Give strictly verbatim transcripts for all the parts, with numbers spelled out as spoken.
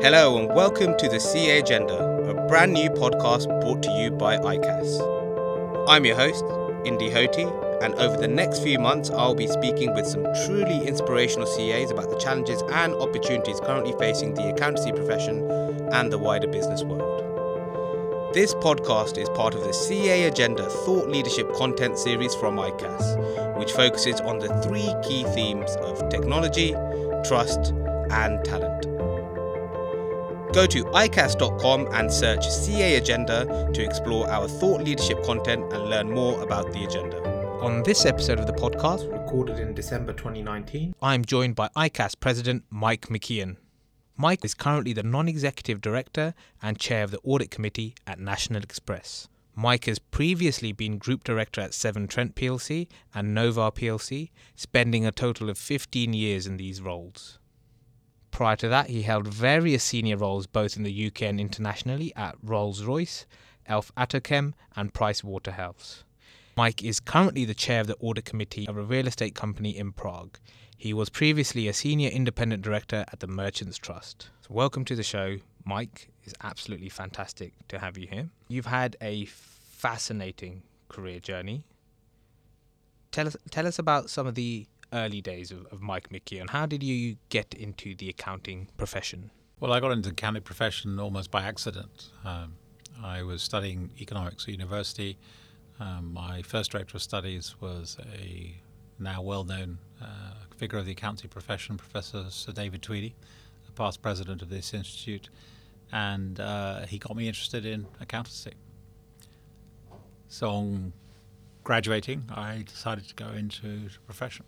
Hello and welcome to the C A Agenda, a brand new podcast brought to you by I C A S. I'm your host, Indy Hoti, and over the next few months I'll be speaking with some truly inspirational C As about the challenges and opportunities currently facing the accountancy profession and the wider business world. This podcast is part of the C A Agenda Thought Leadership Content Series from I C A S, which focuses on the three key themes of technology, trust and talent. Go to I C A S dot com and search C A Agenda to explore our thought leadership content and learn more about the agenda. On this episode of the podcast, recorded in December twenty nineteen, I'm joined by I C A S President Mike McKeon. Mike is currently the Non-Executive Director and Chair of the Audit Committee at National Express. Mike has previously been Group Director at Severn Trent plc and Novar plc, spending a total of fifteen years in these roles. Prior to that, he held various senior roles both in the U K and internationally at Rolls-Royce, Elf Atochem and Price Waterhouse. Mike is currently the chair of the audit committee of a real estate company in Prague. He was previously a senior independent director at the Merchants Trust. So welcome to the show, Mike. It's absolutely fantastic to have you here. You've had a fascinating career journey. Tell us, tell us about some of the early days of, of Mike McKeon. How did you get into the accounting profession? Well, I got into the accounting profession almost by accident. Um, I was studying economics at university. Um, my first director of studies was a now well-known uh, figure of the accounting profession, Professor Sir David Tweedy, the past president of this institute, and uh, he got me interested in accountancy. So on graduating, I decided to go into the profession.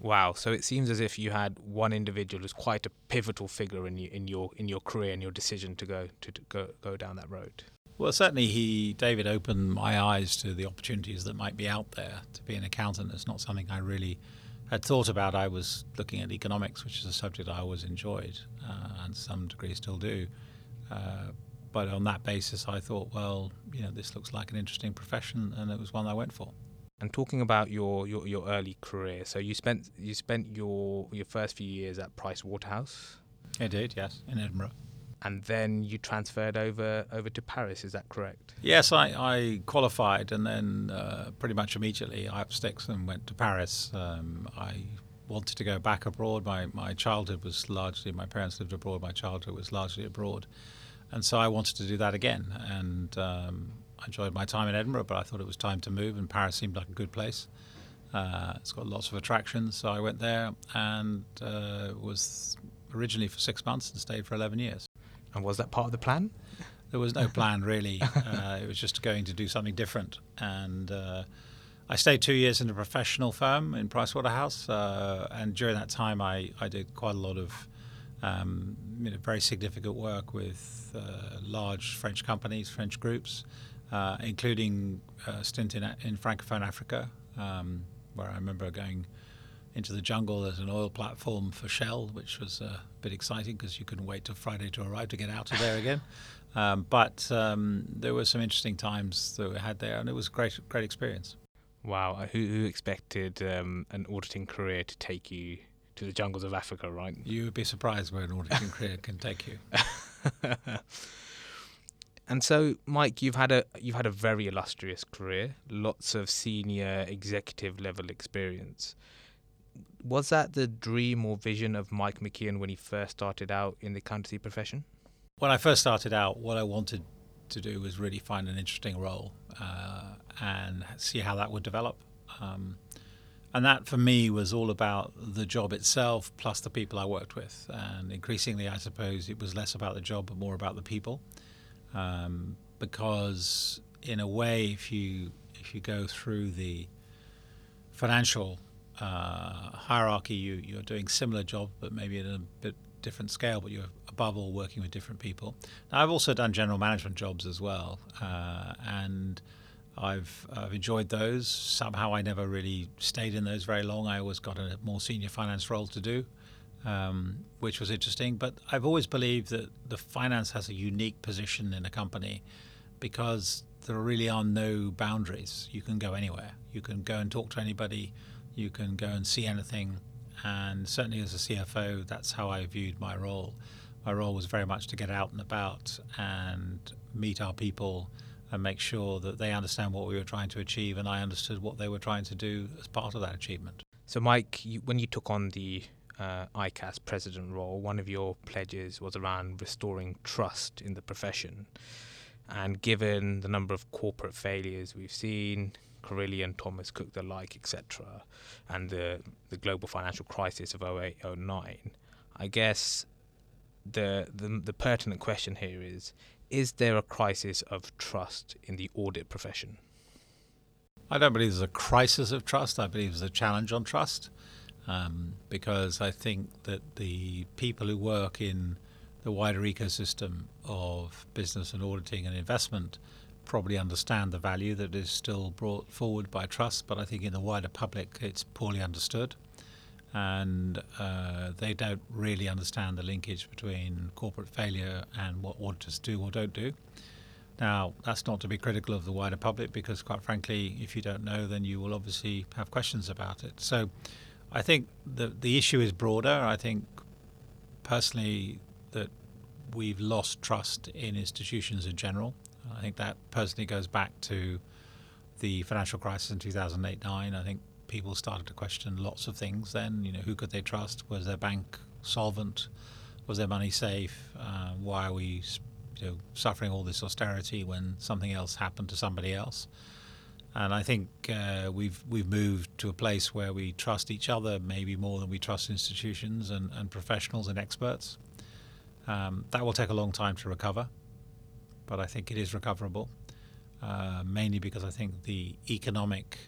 Wow, so it seems as if you had one individual who's quite a pivotal figure in, you, in your in your career and your decision to go to, to go, go down that road. Well, certainly he, David, opened my eyes to the opportunities that might be out there to be an accountant. It's not something I really had thought about. I was looking at economics, which is a subject I always enjoyed uh, and to some degree still do. Uh, but on that basis, I thought, well, you know, this looks like an interesting profession, and it was one I went for. And talking about your, your, your early career, so you spent you spent your your first few years at Price Waterhouse. I did, yes, in Edinburgh. And then you transferred over over to Paris, is that correct? Yes, I, I qualified, and then uh, pretty much immediately I up sticks and went to Paris. Um, I wanted to go back abroad. My my childhood was largely, my parents lived abroad, my childhood was largely abroad. And so I wanted to do that again. And um, I enjoyed my time in Edinburgh, but I thought it was time to move, and Paris seemed like a good place. Uh, it's got lots of attractions, so I went there and uh, was originally for six months and stayed for eleven years. And was that part of the plan? There was no plan, really. uh, it was just going to do something different. And uh, I stayed two years in a professional firm in Price Waterhouse, uh, and during that time I, I did quite a lot of um, you know, very significant work with uh, large French companies, French groups, Uh, including a stint in, in Francophone Africa, um, where I remember going into the jungle as an oil platform for Shell, which was a bit exciting because you couldn't wait till Friday to arrive to get out of there again. Um, but um, there were some interesting times that we had there, and it was a great, great experience. Wow, who, who expected um, an auditing career to take you to the jungles of Africa, right? You would be surprised where an auditing career can take you. And so, Mike, you've had a you've had a very illustrious career, lots of senior executive level experience. Was that the dream or vision of Mike McKeon when he first started out in the accountancy profession? When I first started out, what I wanted to do was really find an interesting role uh, and see how that would develop. Um, and that, for me, was all about the job itself plus the people I worked with. And increasingly, I suppose, it was less about the job but more about the people. Um, because in a way, if you if you go through the financial uh, hierarchy, you, you're doing similar job, but maybe at a bit different scale, but you're above all working with different people. Now, I've also done general management jobs as well, uh, and I've, I've enjoyed those. Somehow I never really stayed in those very long. I always got a more senior finance role to do. Um, which was interesting, but I've always believed that the finance has a unique position in a company because there really are no boundaries. You can go anywhere. You can go and talk to anybody. You can go and see anything. And certainly as a C F O, that's how I viewed my role. my role was very much to get out and about and meet our people and make sure that they understand what we were trying to achieve, and I understood what they were trying to do as part of that achievement. So Mike, you, when you took on the uh, I C A S president role, one of your pledges was around restoring trust in the profession. And given the number of corporate failures we've seen, Carillion, Thomas Cook, the like, et cetera, and the, the global financial crisis of oh eight, oh nine, I guess the, the the pertinent question here is, is there a crisis of trust in the audit profession? I don't believe there's a crisis of trust. I believe there's a challenge on trust, um, because I think that the people who work in the wider ecosystem of business and auditing and investment probably understand the value that is still brought forward by trust, but I think in the wider public it's poorly understood, and uh, they don't really understand the linkage between corporate failure and what auditors do or don't do. Now, that's not to be critical of the wider public, because quite frankly, if you don't know, then you will obviously have questions about it. So I think the, the issue is broader. I think personally that we've lost trust in institutions in general. I think that personally goes back to the financial crisis in two thousand eight, nine. I think people started to question lots of things then. You know, who could they trust? Was their bank solvent? Was their money safe? Uh, why are we you know, suffering all this austerity when something else happened to somebody else? And I think uh, we've we've moved to a place where we trust each other maybe more than we trust institutions and, and professionals and experts. Um, that will take a long time to recover, but I think it is recoverable, uh, mainly because I think the economic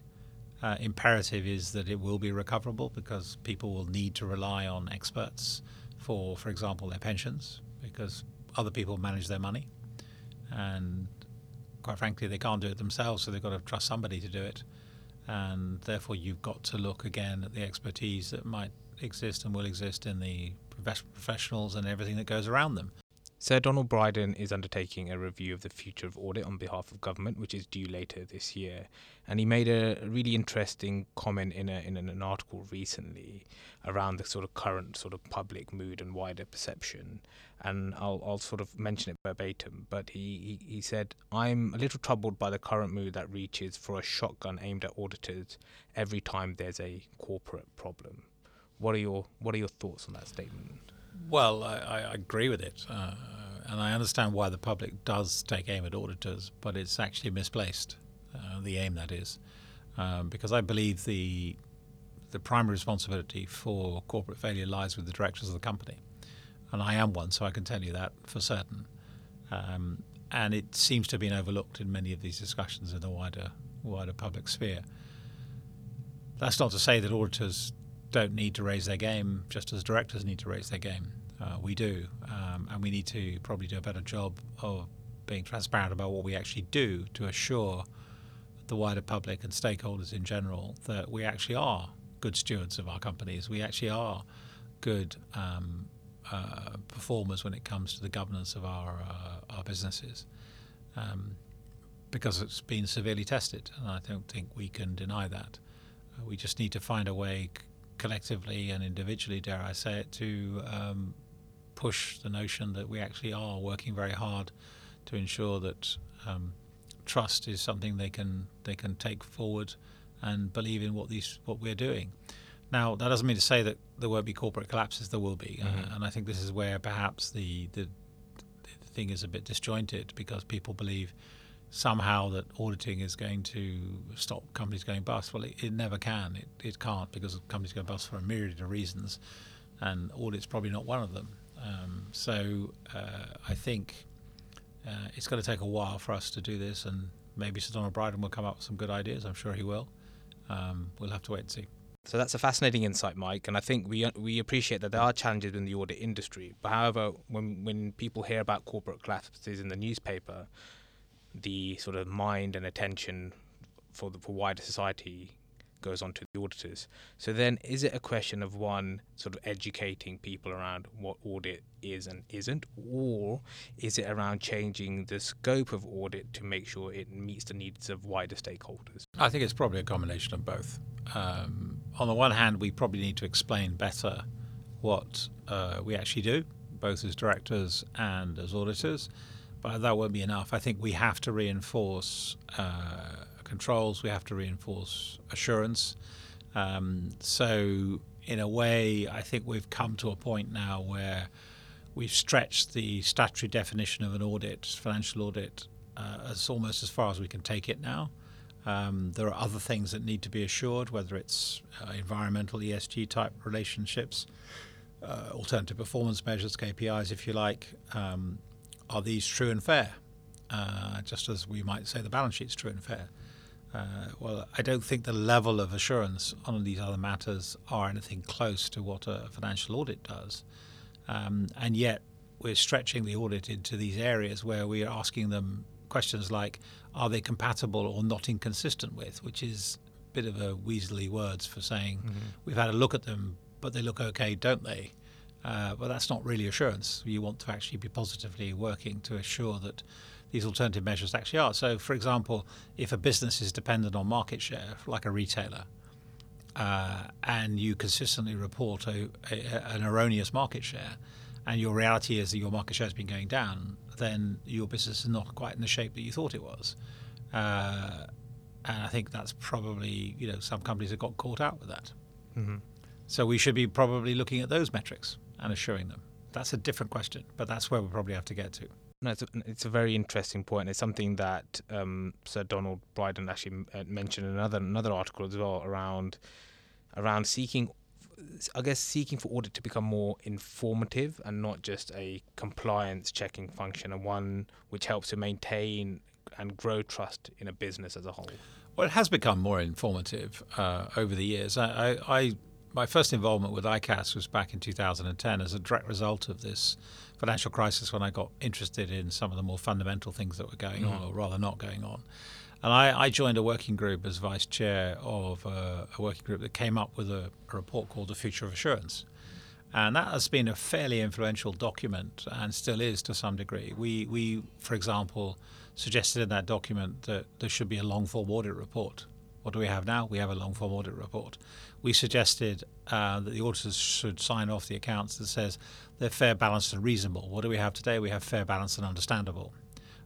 uh, imperative is that it will be recoverable, because people will need to rely on experts for, for example, their pensions, because other people manage their money. And quite frankly, they can't do it themselves, so they've got to trust somebody to do it. And therefore, you've got to look again at the expertise that might exist and will exist in the professionals and everything that goes around them. Sir Donald Brydon is undertaking a review of the future of audit on behalf of government, which is due later this year. And he made a really interesting comment in, a, in an article recently around the sort of current sort of public mood and wider perception. And I'll, I'll sort of mention it verbatim. But he, he, he said, "I'm a little troubled by the current mood that reaches for a shotgun aimed at auditors every time there's a corporate problem." What are your, what are your thoughts on that statement? Well, I, I agree with it, uh, and I understand why the public does take aim at auditors, but it's actually misplaced, uh, the aim that is, um, because I believe the the primary responsibility for corporate failure lies with the directors of the company, and I am one, so I can tell you that for certain. Um, and it seems to have been overlooked in many of these discussions in the wider wider public sphere. That's not to say that auditors don't need to raise their game, just as directors need to raise their game. Uh, we do, um, and we need to probably do a better job of being transparent about what we actually do to assure the wider public and stakeholders in general that we actually are good stewards of our companies. We actually are good um, uh, performers when it comes to the governance of our, uh, our businesses, um, because it's been severely tested, and I don't think we can deny that. Uh, we just need to find a way collectively and individually, dare I say it, to um, push the notion that we actually are working very hard to ensure that um, trust is something they can they can take forward and believe in what these what we're doing. Now, that doesn't mean to say that there won't be corporate collapses. There will be, mm-hmm. uh, and I think this is where perhaps the, the the thing is a bit disjointed, because people believe somehow that auditing is going to stop companies going bust. Well, it, it never can. It, it can't, because companies go bust for a myriad of reasons, and audit's probably not one of them. Um, so uh, I think uh, it's going to take a while for us to do this, and maybe Sir Donald Brydon will come up with some good ideas. I'm sure he will. Um, we'll have to wait and see. So that's a fascinating insight, Mike, and I think we we appreciate that there are challenges in the audit industry. But however, when, when people hear about corporate collapses in the newspaper, the sort of mind and attention for the for wider society goes on to the auditors. So then, is it a question of one sort of educating people around what audit is and isn't, or is it around changing the scope of audit to make sure it meets the needs of wider stakeholders? I think it's probably a combination of both. Um, on the one hand, we probably need to explain better what uh, we actually do, both as directors and as auditors, but that won't be enough. I think we have to reinforce uh, controls, we have to reinforce assurance. Um, so in a way, I think we've come to a point now where we've stretched the statutory definition of an audit, financial audit, uh, as almost as far as we can take it now. Um, there are other things that need to be assured, whether it's uh, environmental E S G type relationships, uh, alternative performance measures, K P Is, if you like. Um, are these true and fair? Uh, just as we might say the balance sheet's true and fair. Uh, well, I don't think the level of assurance on these other matters are anything close to what a financial audit does. Um, and yet we're stretching the audit into these areas where we are asking them questions like, are they compatible or not inconsistent with, which is a bit of a weaselly words for saying mm-hmm. we've had a look at them, but they look okay, don't they? Uh, but that's not really assurance. You want to actually be positively working to assure that these alternative measures actually are. So, for example, if a business is dependent on market share, like a retailer, uh, and you consistently report a, a, an erroneous market share, and your reality is that your market share has been going down, then your business is not quite in the shape that you thought it was. Uh, and I think that's probably, you know, some companies have got caught out with that. Mm-hmm. So we should be probably looking at those metrics and assuring them. That's a different question, but that's where we probably have to get to. No, it's a, it's a very interesting point. It's something that um, Sir Donald Brydon actually mentioned in another, another article as well around around seeking I guess seeking for audit to become more informative and not just a compliance checking function, and one which helps to maintain and grow trust in a business as a whole. Well, it has become more informative uh, over the years. I, I, my first involvement with I C A S was back in two thousand ten as a direct result of this financial crisis, when I got interested in some of the more fundamental things that were going mm-hmm. on, or rather not going on. And I, I joined a working group as vice chair of a, a working group that came up with a, a report called The Future of Assurance. And that has been a fairly influential document, and still is to some degree. We, we for example, suggested in that document that there should be a long-form audit report. What do we have now? We have a long-form audit report. We suggested uh, that the auditors should sign off the accounts that says they're fair, balanced and reasonable. What do we have today? We have fair, balanced and understandable.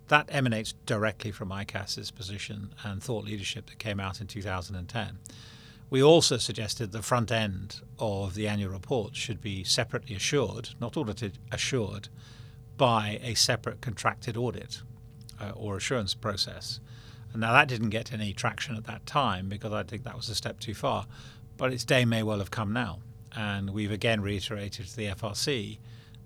That emanates directly from I C A S's position and thought leadership that came out in two thousand ten. We also suggested the front end of the annual report should be separately assured, not audited, assured by a separate contracted audit uh, or assurance process. And now that didn't get any traction at that time because I think that was a step too far, but its day may well have come now. And we've again reiterated to the F R C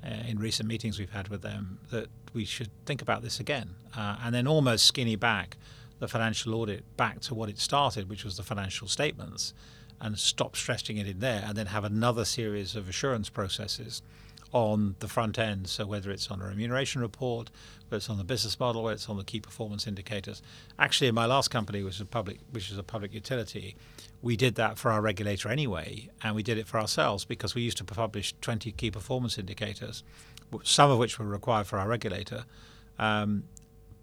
uh, in recent meetings we've had with them that we should think about this again, uh, and then almost skinny back the financial audit back to what it started, which was the financial statements, and stop stretching it in there, and then have another series of assurance processes on the front end. So whether it's on a remuneration report, whether it's on the business model, whether it's on the key performance indicators. Actually, in my last company, which is a public, which is a public utility, we did that for our regulator anyway, and we did it for ourselves because we used to publish twenty key performance indicators, some of which were required for our regulator, um,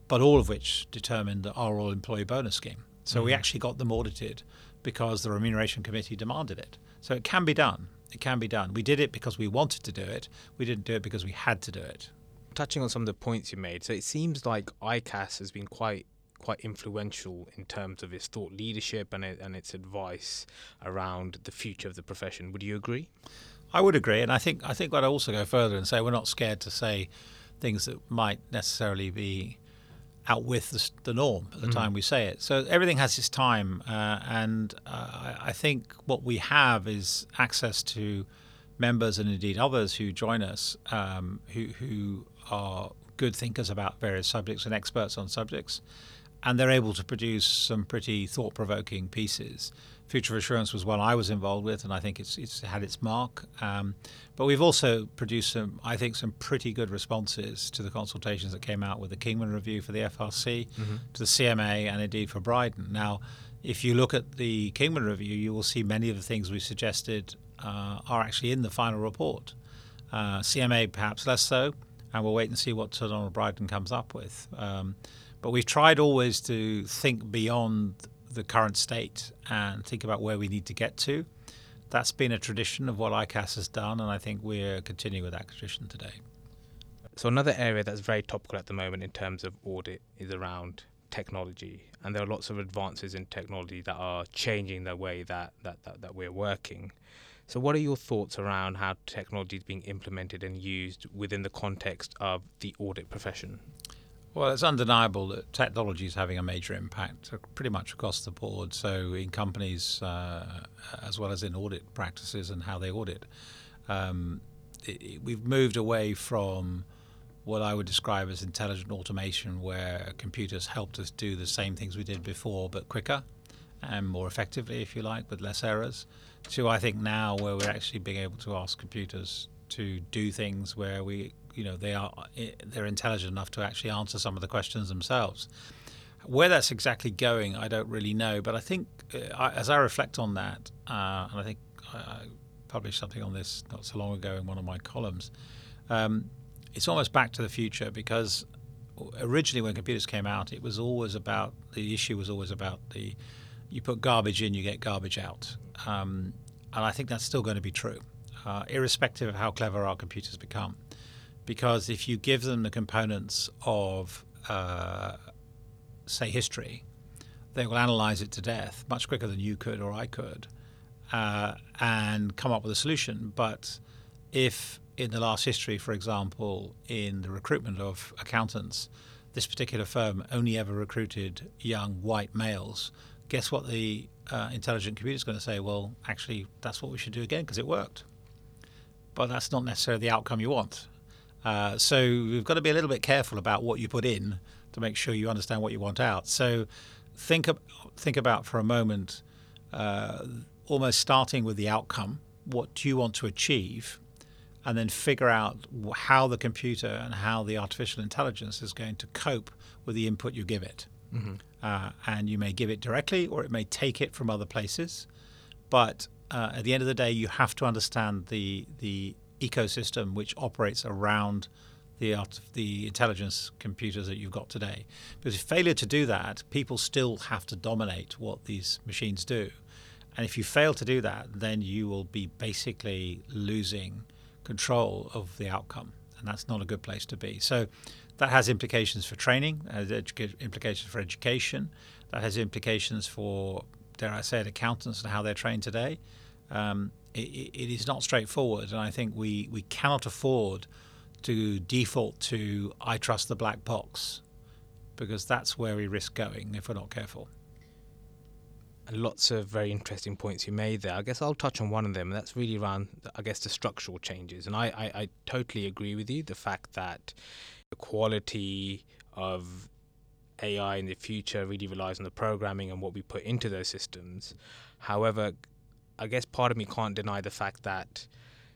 but all of which determined the overall employee bonus scheme. So mm-hmm. we actually got them audited because the Remuneration Committee demanded it. So it can be done. It can be done. We did it because we wanted to do it. We didn't do it because we had to do it. Touching on some of the points you made, so it seems like I C A S has been quite quite influential in terms of its thought leadership and, it, and its advice around the future of the profession. Would you agree? I would agree, and I think I think I'd also go further and say we're not scared to say things that might necessarily be outwith the, the norm at the mm. time we say it. So everything has its time, uh, and uh, I think what we have is access to members and indeed others who join us um, who, who are good thinkers about various subjects and experts on subjects, and they're able to produce some pretty thought-provoking pieces. Future of Assurance was one I was involved with, and I think it's it's had its mark. Um, but we've also produced some, I think, some pretty good responses to the consultations that came out with the Kingman Review for the F R C, mm-hmm. to the C M A, and indeed for Brydon. Now, if you look at the Kingman Review, you will see many of the things we suggested uh, are actually in the final report. Uh, C M A, perhaps less so, and we'll wait and see what Sir Donald Brydon comes up with. Um, but we've tried always to think beyond the current state and think about where we need to get to. that's been a tradition of what I C A S has done, and I think we're continuing with that tradition today. So another area that's very topical at the moment in terms of audit is around technology, and there are lots of advances in technology that are changing the way that, that, that, that we're working. So what are your thoughts around how technology is being implemented and used within the context of the audit profession? Well, it's undeniable that technology is having a major impact pretty much across the board, so in companies uh, as well as in audit practices and how they audit. Um, it, it, we've moved away from what I would describe as intelligent automation, where computers helped us do the same things we did before but quicker and more effectively, if you like, with less errors, to I think now where we're actually being able to ask computers to do things where we, you know, they are they're intelligent enough to actually answer some of the questions themselves. Where that's exactly going, I don't really know, but I think uh, as I reflect on that, uh, and I think I published something on this not so long ago in one of my columns, um, it's almost back to the future, because originally when computers came out, it was always about, the issue was always about the, you put garbage in, you get garbage out. Um, and I think that's still going to be true, uh, irrespective of how clever our computers become. Because if you give them the components of, uh, say, history, they will analyze it to death much quicker than you could or I could, uh, and come up with a solution. But if in the last history, for example, in the recruitment of accountants, this particular firm only ever recruited young white males, guess what the uh, intelligent computer is going to say? Well, actually, that's what we should do again because it worked. But that's not necessarily the outcome you want. Uh, so we've got to be a little bit careful about what you put in to make sure you understand what you want out. So think, ab- think about for a moment, uh, almost starting with the outcome. What do you want to achieve? And then figure out how the computer and how the artificial intelligence is going to cope with the input you give it. Mm-hmm. Uh, and you may give it directly, or it may take it from other places. But uh, at the end of the day, you have to understand the the ecosystem which operates around the art, the intelligence computers that you've got today. Because if failure to do that, people still have to dominate what these machines do. And if you fail to do that, then you will be basically losing control of the outcome, and that's not a good place to be. So that has implications for training, has edu- implications for education, that has implications for, dare I say it, accountants and how they're trained today. Um, it, it is not straightforward, and I think we, we cannot afford to default to I trust the black box, because that's where we risk going if we're not careful. Lots of very interesting points you made there. I guess I'll touch on one of them, and that's really around, I guess, the structural changes. And I, I, I totally agree with you, the fact that the quality of A I in the future really relies on the programming and what we put into those systems. However, I guess part of me can't deny the fact that,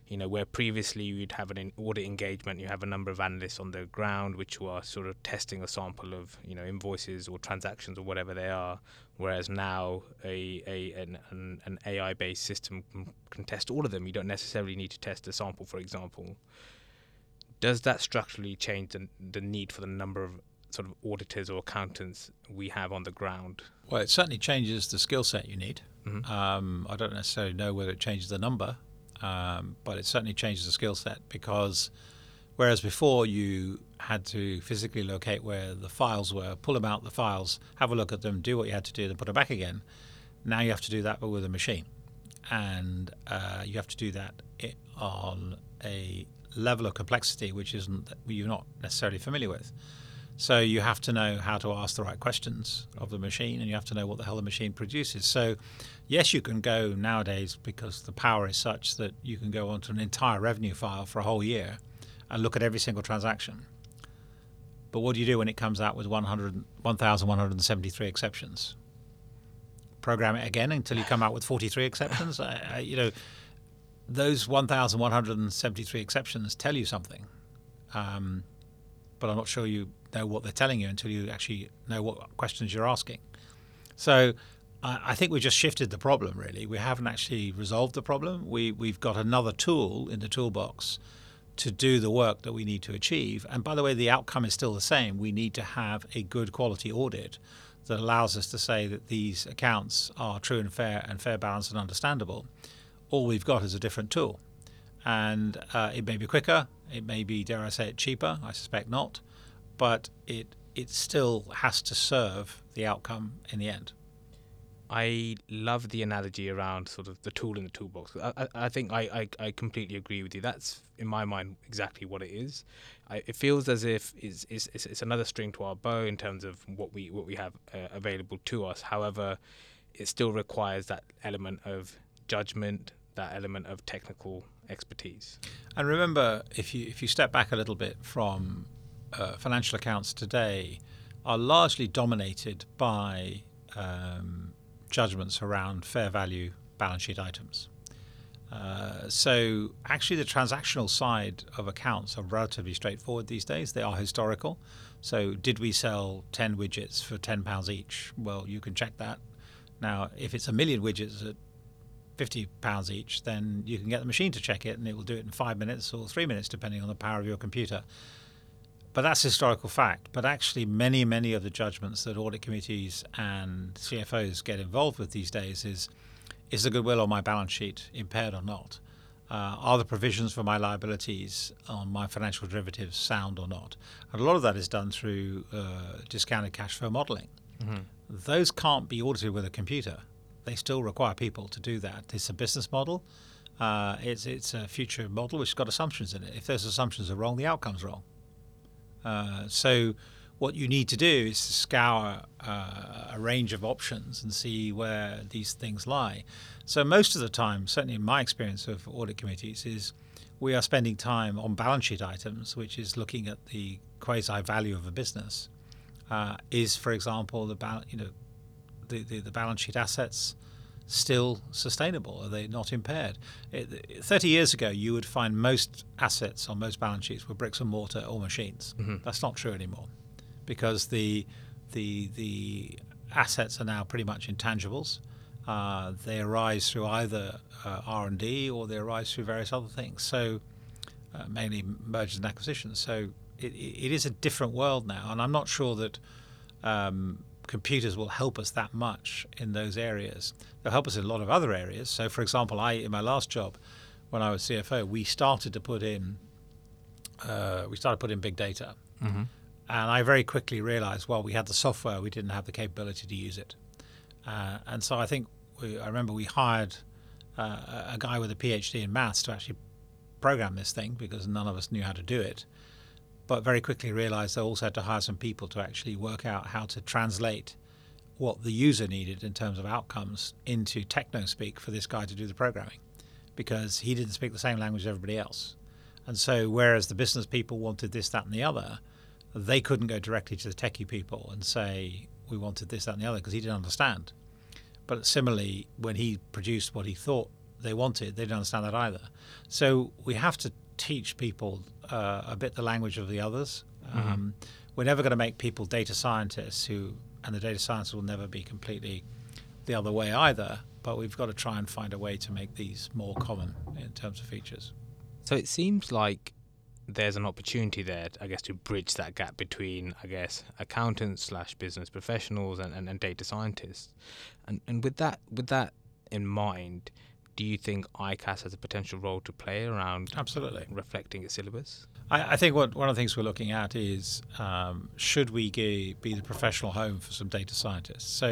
you know, where previously you'd have an audit engagement, you have a number of analysts on the ground which are sort of testing a sample of, you know, invoices or transactions or whatever they are, whereas now a, a an, an A I-based system can test all of them. You don't necessarily need to test a sample, for example. Does that structurally change the, the need for the number of sort of auditors or accountants we have on the ground? Well, it certainly changes the skill set you need. Mm-hmm. Um, I don't necessarily know whether it changes the number, Um, but it certainly changes the skill set, because whereas before you had to physically locate where the files were, pull them out the files, have a look at them, do what you had to do, then put them back again, now you have to do that but with a machine. And uh, you have to do that on a level of complexity which isn't you're not necessarily familiar with. So you have to know how to ask the right questions of the machine, and you have to know what the hell the machine produces. So yes, you can go nowadays, because the power is such that you can go onto an entire revenue file for a whole year and look at every single transaction. But what do you do when it comes out with one thousand one hundred seventy-three exceptions? Program it again until you come out with forty-three exceptions? I, I, you know, those one thousand one hundred seventy-three exceptions tell you something, um, but I'm not sure you know what they're telling you until you actually know what questions you're asking. So I, I think we just shifted the problem, really. We haven't actually resolved the problem. We, we've got another tool in the toolbox to do the work that we need to achieve. And by the way, the outcome is still the same. We need to have a good quality audit that allows us to say that these accounts are true and fair and fair, balanced and understandable. all we've got is a different tool. And uh, it may be quicker, it may be, dare I say it, cheaper, I suspect not, but it it still has to serve the outcome in the end. I love the analogy around sort of the tool in the toolbox. I, I think I, I, I completely agree with you. That's, in my mind, exactly what it is. I, it feels as if it's, it's, it's another string to our bow in terms of what we what we have uh, available to us. However, it still requires that element of judgment, that element of technical expertise. And remember, if you if you step back a little bit from uh, financial accounts today, are largely dominated by Um, judgments around fair value balance sheet items. Uh, so actually the transactional side of accounts are relatively straightforward these days. They are historical. So did we sell ten widgets for ten pounds each? Well, you can check that. Now, if it's a million widgets at fifty pounds each, then you can get the machine to check it and it will do it in five minutes or three minutes, depending on the power of your computer. But that's historical fact. But actually many, many of the judgments that audit committees and C F Os get involved with these days is, is the goodwill on my balance sheet impaired or not? Uh, are the provisions for my liabilities on my financial derivatives sound or not? And a lot of that is done through uh, discounted cash flow modeling. Mm-hmm. Those can't be audited with a computer. They still require people to do that. It's a business model. Uh, it's, it's a future model which has got assumptions in it. If those assumptions are wrong, the outcome's wrong. Uh, so what you need to do is to scour uh, a range of options and see where these things lie. So most of the time, certainly in my experience of audit committees, is we are spending time on balance sheet items, which is looking at the quasi value of a business. Uh, is, for example, the, ba- you know, the, the, the balance sheet assets still sustainable? Are they not impaired? It, thirty years ago, you would find most assets on most balance sheets were bricks and mortar or machines. Mm-hmm. That's not true anymore because the the the assets are now pretty much intangibles. Uh, they arise through either uh, R and D or they arise through various other things, so uh, mainly mergers and acquisitions. So it, it is a different world now, and I'm not sure that um, computers will help us that much in those areas. They'll help us in a lot of other areas. So, for example, I in my last job, when I was C F O, we started to put in uh, we started to put in big data, mm-hmm. and I very quickly realised, well, we had the software, we didn't have the capability to use it, uh, and so I think we, I remember we hired uh, a guy with a PhD in maths to actually program this thing because none of us knew how to do it. But very quickly realized they also had to hire some people to actually work out how to translate what the user needed in terms of outcomes into techno-speak for this guy to do the programming, because he didn't speak the same language as everybody else. And so whereas the business people wanted this, that, and the other, they couldn't go directly to the techie people and say, we wanted this, that, and the other, because he didn't understand. But similarly, when he produced what he thought they wanted, they didn't understand that either. So we have to teach people uh, a bit the language of the others. Um, mm-hmm. We're never going to make people data scientists, who, and the data science will never be completely the other way either, but we've got to try and find a way to make these more common in terms of features. So it seems like there's an opportunity there, I guess, to bridge that gap between, I guess, accountants slash business professionals and, and, and data scientists. And, and with that, with that in mind, do you think I C A S has a potential role to play around Absolutely. reflecting its syllabus? I, I think what one of the things we're looking at is um, should we ge- be the professional home for some data scientists? So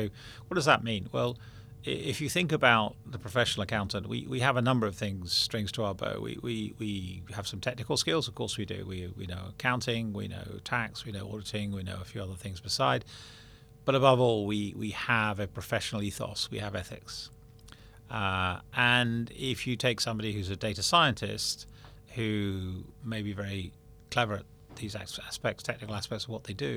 what does that mean? Well, if you think about the professional accountant, we, we have a number of things, strings to our bow. We we, we have some technical skills, of course we do. We, we know accounting, we know tax, we know auditing, we know a few other things beside. But above all, we, we have a professional ethos, we have ethics. Uh, and if you take somebody who's a data scientist who may be very clever at these aspects, technical aspects of what they do,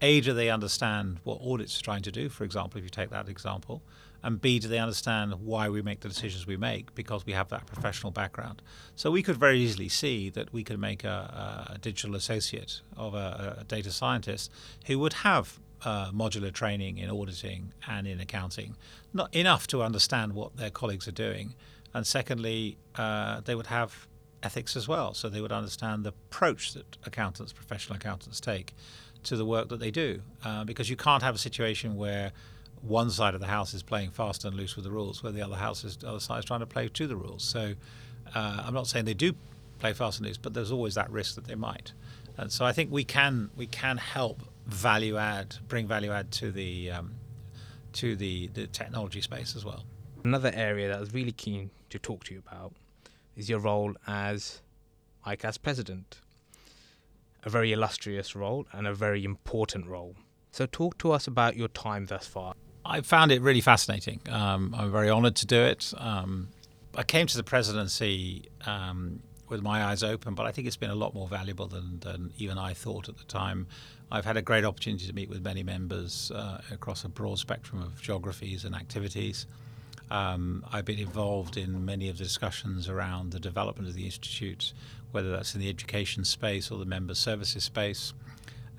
A, do they understand what audits are trying to do, for example, if you take that example, and B, do they understand why we make the decisions we make because we have that professional background. So we could very easily see that we could make a, a digital associate of a, a data scientist who would have Uh, modular training in auditing and in accounting, not enough to understand what their colleagues are doing. And secondly, uh, they would have ethics as well. So they would understand the approach that accountants, professional accountants take to the work that they do. Uh, because you can't have a situation where one side of the house is playing fast and loose with the rules, where the other house is, other side is trying to play to the rules. So uh, I'm not saying they do play fast and loose, but there's always that risk that they might. And so I think we can we can help value add, bring value add to the um, to the, the technology space as well. Another area that I was really keen to talk to you about is your role as I C A S president. A very illustrious role and a very important role. So talk to us about your time thus far. I found it really fascinating. Um, I'm very honoured to do it. Um, I came to the presidency um, with my eyes open, but I think it's been a lot more valuable than, than even I thought at the time. I've had a great opportunity to meet with many members uh, across a broad spectrum of geographies and activities. Um, I've been involved in many of the discussions around the development of the Institute, whether that's in the education space or the member services space.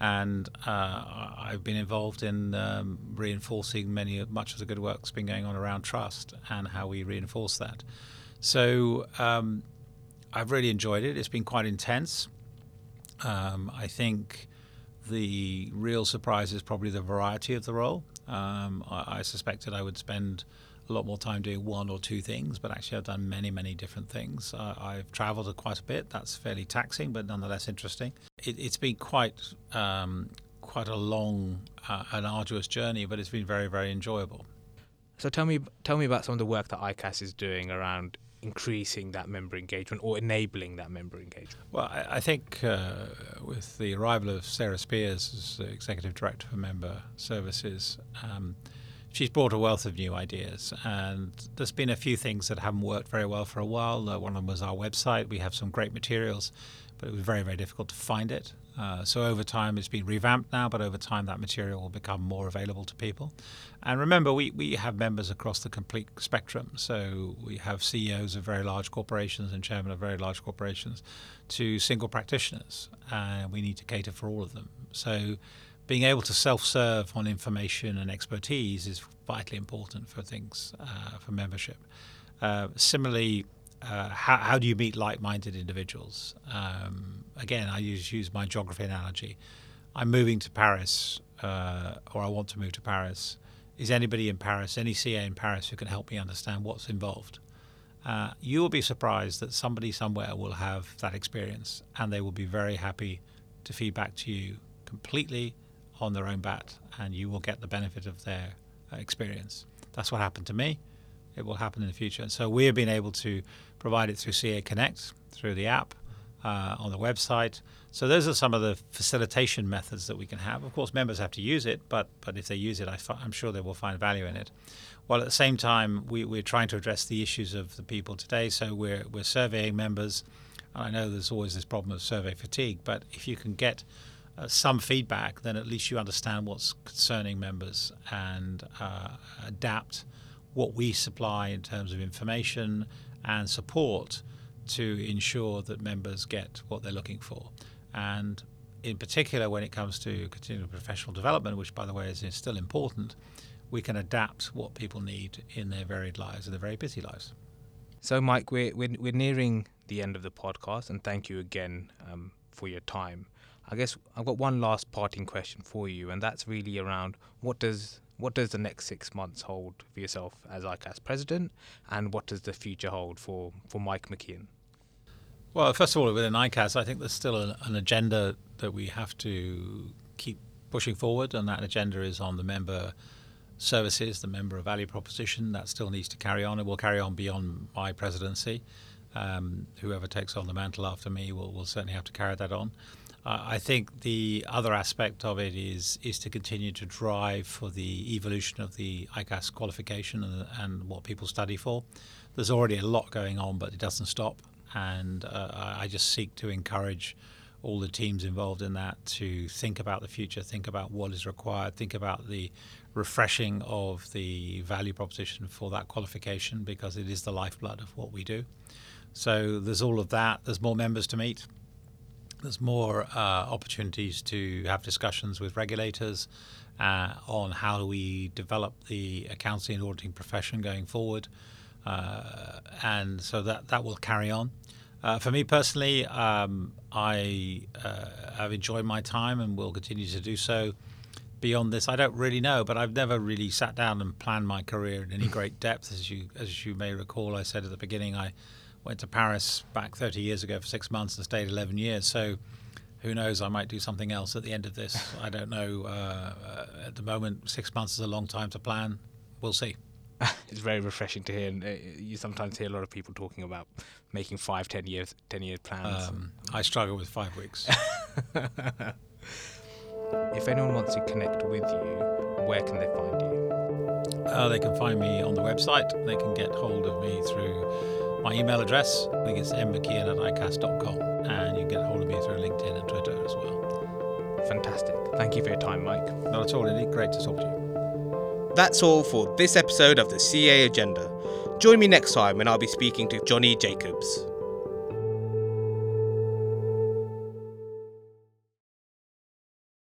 And uh, I've been involved in um, reinforcing many, much of the good work that's been going on around trust and how we reinforce that. So um, I've really enjoyed it. It's been quite intense. Um, I think the real surprise is probably the variety of the role. Um, I, I suspected I would spend a lot more time doing one or two things, but actually I've done many, many different things. Uh, I've travelled quite a bit. That's fairly taxing, but nonetheless interesting. It, it's been quite um, quite a long uh, and arduous journey, but it's been very, very enjoyable. So tell me, tell me about some of the work that I C A S is doing around increasing that member engagement or enabling that member engagement. Well, I, I think uh, with the arrival of Sarah Spears as the Executive Director for Member Services, um, she's brought a wealth of new ideas, and there's been a few things that haven't worked very well for a while. Uh, one of them was our website. We have some great materials, but it was very, very difficult to find it. Uh, so over time, it's been revamped now, but over time that material will become more available to people. And remember, we, we have members across the complete spectrum. So we have C E Os of very large corporations and chairmen of very large corporations to single practitioners, and we need to cater for all of them. So being able to self-serve on information and expertise is vitally important for things, uh, for membership. Uh, similarly, uh, how, how do you meet like-minded individuals? Um, again, I use, use my geography analogy. I'm moving to Paris, uh, or I want to move to Paris. Is anybody in Paris, any C A in Paris, who can help me understand what's involved? Uh, you will be surprised that somebody somewhere will have that experience, and they will be very happy to feed back to you completely on their own bat, and you will get the benefit of their experience. That's what happened to me. It will happen in the future. And so we have been able to provide it through C A Connect, through the app, uh, on the website. So those are some of the facilitation methods that we can have. Of course, members have to use it, but but if they use it, I fi- I'm sure they will find value in it. While at the same time, we, we're trying to address the issues of the people today. So we're we're surveying members. And I know there's always this problem of survey fatigue, but if you can get Uh, some feedback, then at least you understand what's concerning members and uh, adapt what we supply in terms of information and support to ensure that members get what they're looking for. And in particular, when it comes to continuing professional development, which, by the way, is, is still important, we can adapt what people need in their varied lives, in their very busy lives. So, Mike, we're, we're, we're nearing the end of the podcast, and thank you again um, for your time. I guess I've got one last parting question for you, and that's really around what does what does the next six months hold for yourself as I C A S president, and what does the future hold for, for Mike McKeon? Well, first of all, within I C A S, I think there's still an, an agenda that we have to keep pushing forward, and that agenda is on the member services, the member value proposition. That still needs to carry on. It will carry on beyond my presidency. Um, whoever takes on the mantle after me will, will certainly have to carry that on. Uh, I think the other aspect of it is is to continue to drive for the evolution of the I C A S qualification and, and what people study for. There's already a lot going on, but it doesn't stop. And uh, I just seek to encourage all the teams involved in that to think about the future, think about what is required, think about the refreshing of the value proposition for that qualification, because it is the lifeblood of what we do. So there's all of that. There's more members to meet. There's more uh, opportunities to have discussions with regulators uh, on how do we develop the accounting and auditing profession going forward. Uh, and so that, that will carry on. Uh, for me personally, um, I uh, have enjoyed my time and will continue to do so. beyond this, I don't really know, but I've never really sat down and planned my career in any great depth. As you as you may recall, I said at the beginning, I went to Paris back thirty years ago for six months and stayed eleven years. So who knows, I might do something else at the end of this. I don't know. Uh, at the moment, six months is a long time to plan. We'll see. It's very refreshing to hear. And you sometimes hear a lot of people talking about making five, ten years, ten year plans. Um, I struggle with five weeks. If anyone wants to connect with you, where can they find you? Uh, they can find me on the website. They can get hold of me through my email address. I think it's m mckeon at I C A S dot com. And you can get hold of me through LinkedIn and Twitter as well. Fantastic. Thank you for your time, Mike. Not at all, Indy. Great to talk to you. That's all for this episode of the C A Agenda. Join me next time when I'll be speaking to Johnny Jacobs.